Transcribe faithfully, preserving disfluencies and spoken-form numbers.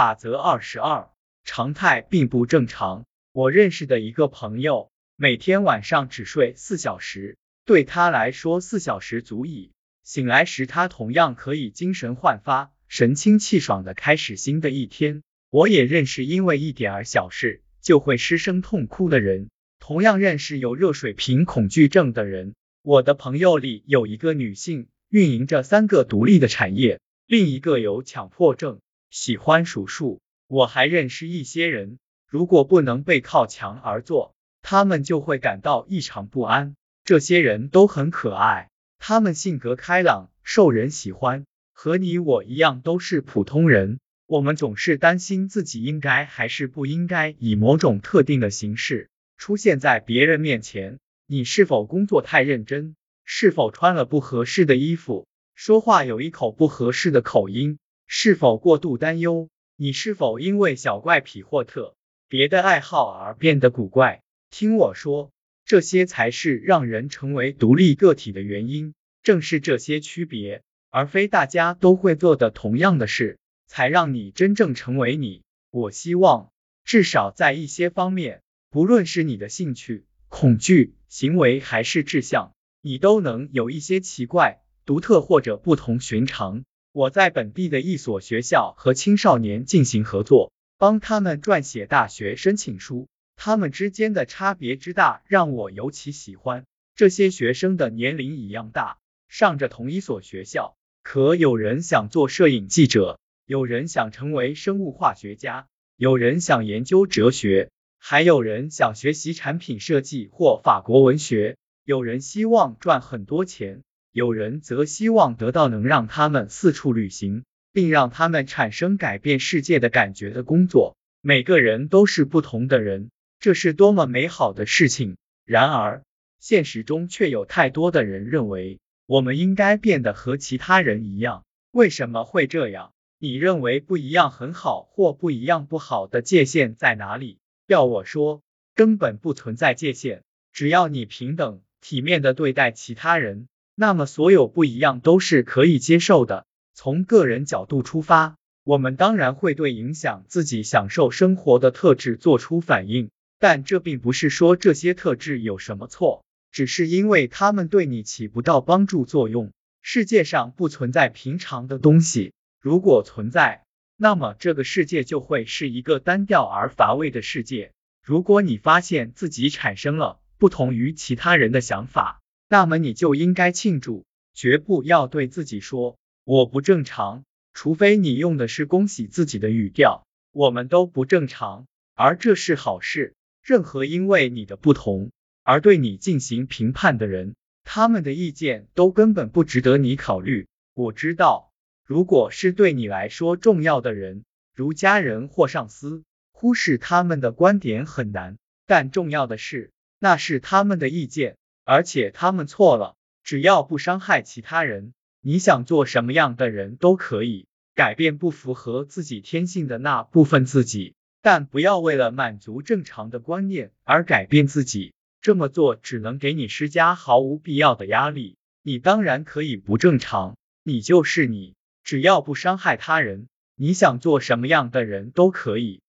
法则二十二，常态并不正常。我认识的一个朋友，每天晚上只睡四小时，对他来说四小时足矣。醒来时他同样可以精神焕发，神清气爽的开始新的一天。我也认识因为一点儿小事就会失声痛哭的人，同样认识有热水瓶恐惧症的人。我的朋友里有一个女性，运营着三个独立的产业，另一个有强迫症，喜欢数数。我还认识一些人，如果不能背靠墙而坐，他们就会感到异常不安。这些人都很可爱，他们性格开朗，受人喜欢，和你我一样都是普通人。我们总是担心自己应该还是不应该以某种特定的形式出现在别人面前。你是否工作太认真？是否穿了不合适的衣服？说话有一口不合适的口音？是否过度担忧？你是否因为小怪癖或特别的爱好而变得古怪？听我说，这些才是让人成为独立个体的原因。正是这些区别，而非大家都会做的同样的事，才让你真正成为你。我希望，至少在一些方面，不论是你的兴趣、恐惧、行为还是志向，你都能有一些奇怪、独特或者不同寻常。我在本地的一所学校和青少年进行合作，帮他们撰写大学申请书，他们之间的差别之大让我尤其喜欢。这些学生的年龄一样大，上着同一所学校，可有人想做摄影记者，有人想成为生物化学家，有人想研究哲学，还有人想学习产品设计或法国文学，有人希望赚很多钱，有人则希望得到能让他们四处旅行，并让他们产生改变世界的感觉的工作。每个人都是不同的人，这是多么美好的事情。然而，现实中却有太多的人认为，我们应该变得和其他人一样。为什么会这样？你认为不一样很好或不一样不好的界限在哪里？要我说，根本不存在界限，只要你平等、体面地对待其他人，那么所有不一样都是可以接受的。从个人角度出发，我们当然会对影响自己享受生活的特质做出反应，但这并不是说这些特质有什么错，只是因为它们对你起不到帮助作用。世界上不存在平常的东西，如果存在，那么这个世界就会是一个单调而乏味的世界。如果你发现自己产生了不同于其他人的想法，那么你就应该庆祝，绝不要对自己说我不正常，除非你用的是恭喜自己的语调。我们都不正常，而这是好事。任何因为你的不同而对你进行评判的人，他们的意见都根本不值得你考虑。我知道，如果是对你来说重要的人，如家人或上司，忽视他们的观点很难，但重要的是，那是他们的意见。而且他们错了，只要不伤害其他人，你想做什么样的人都可以，改变不符合自己天性的那部分自己，但不要为了满足正常的观念而改变自己，这么做只能给你施加毫无必要的压力。你当然可以不正常，你就是你，只要不伤害他人，你想做什么样的人都可以，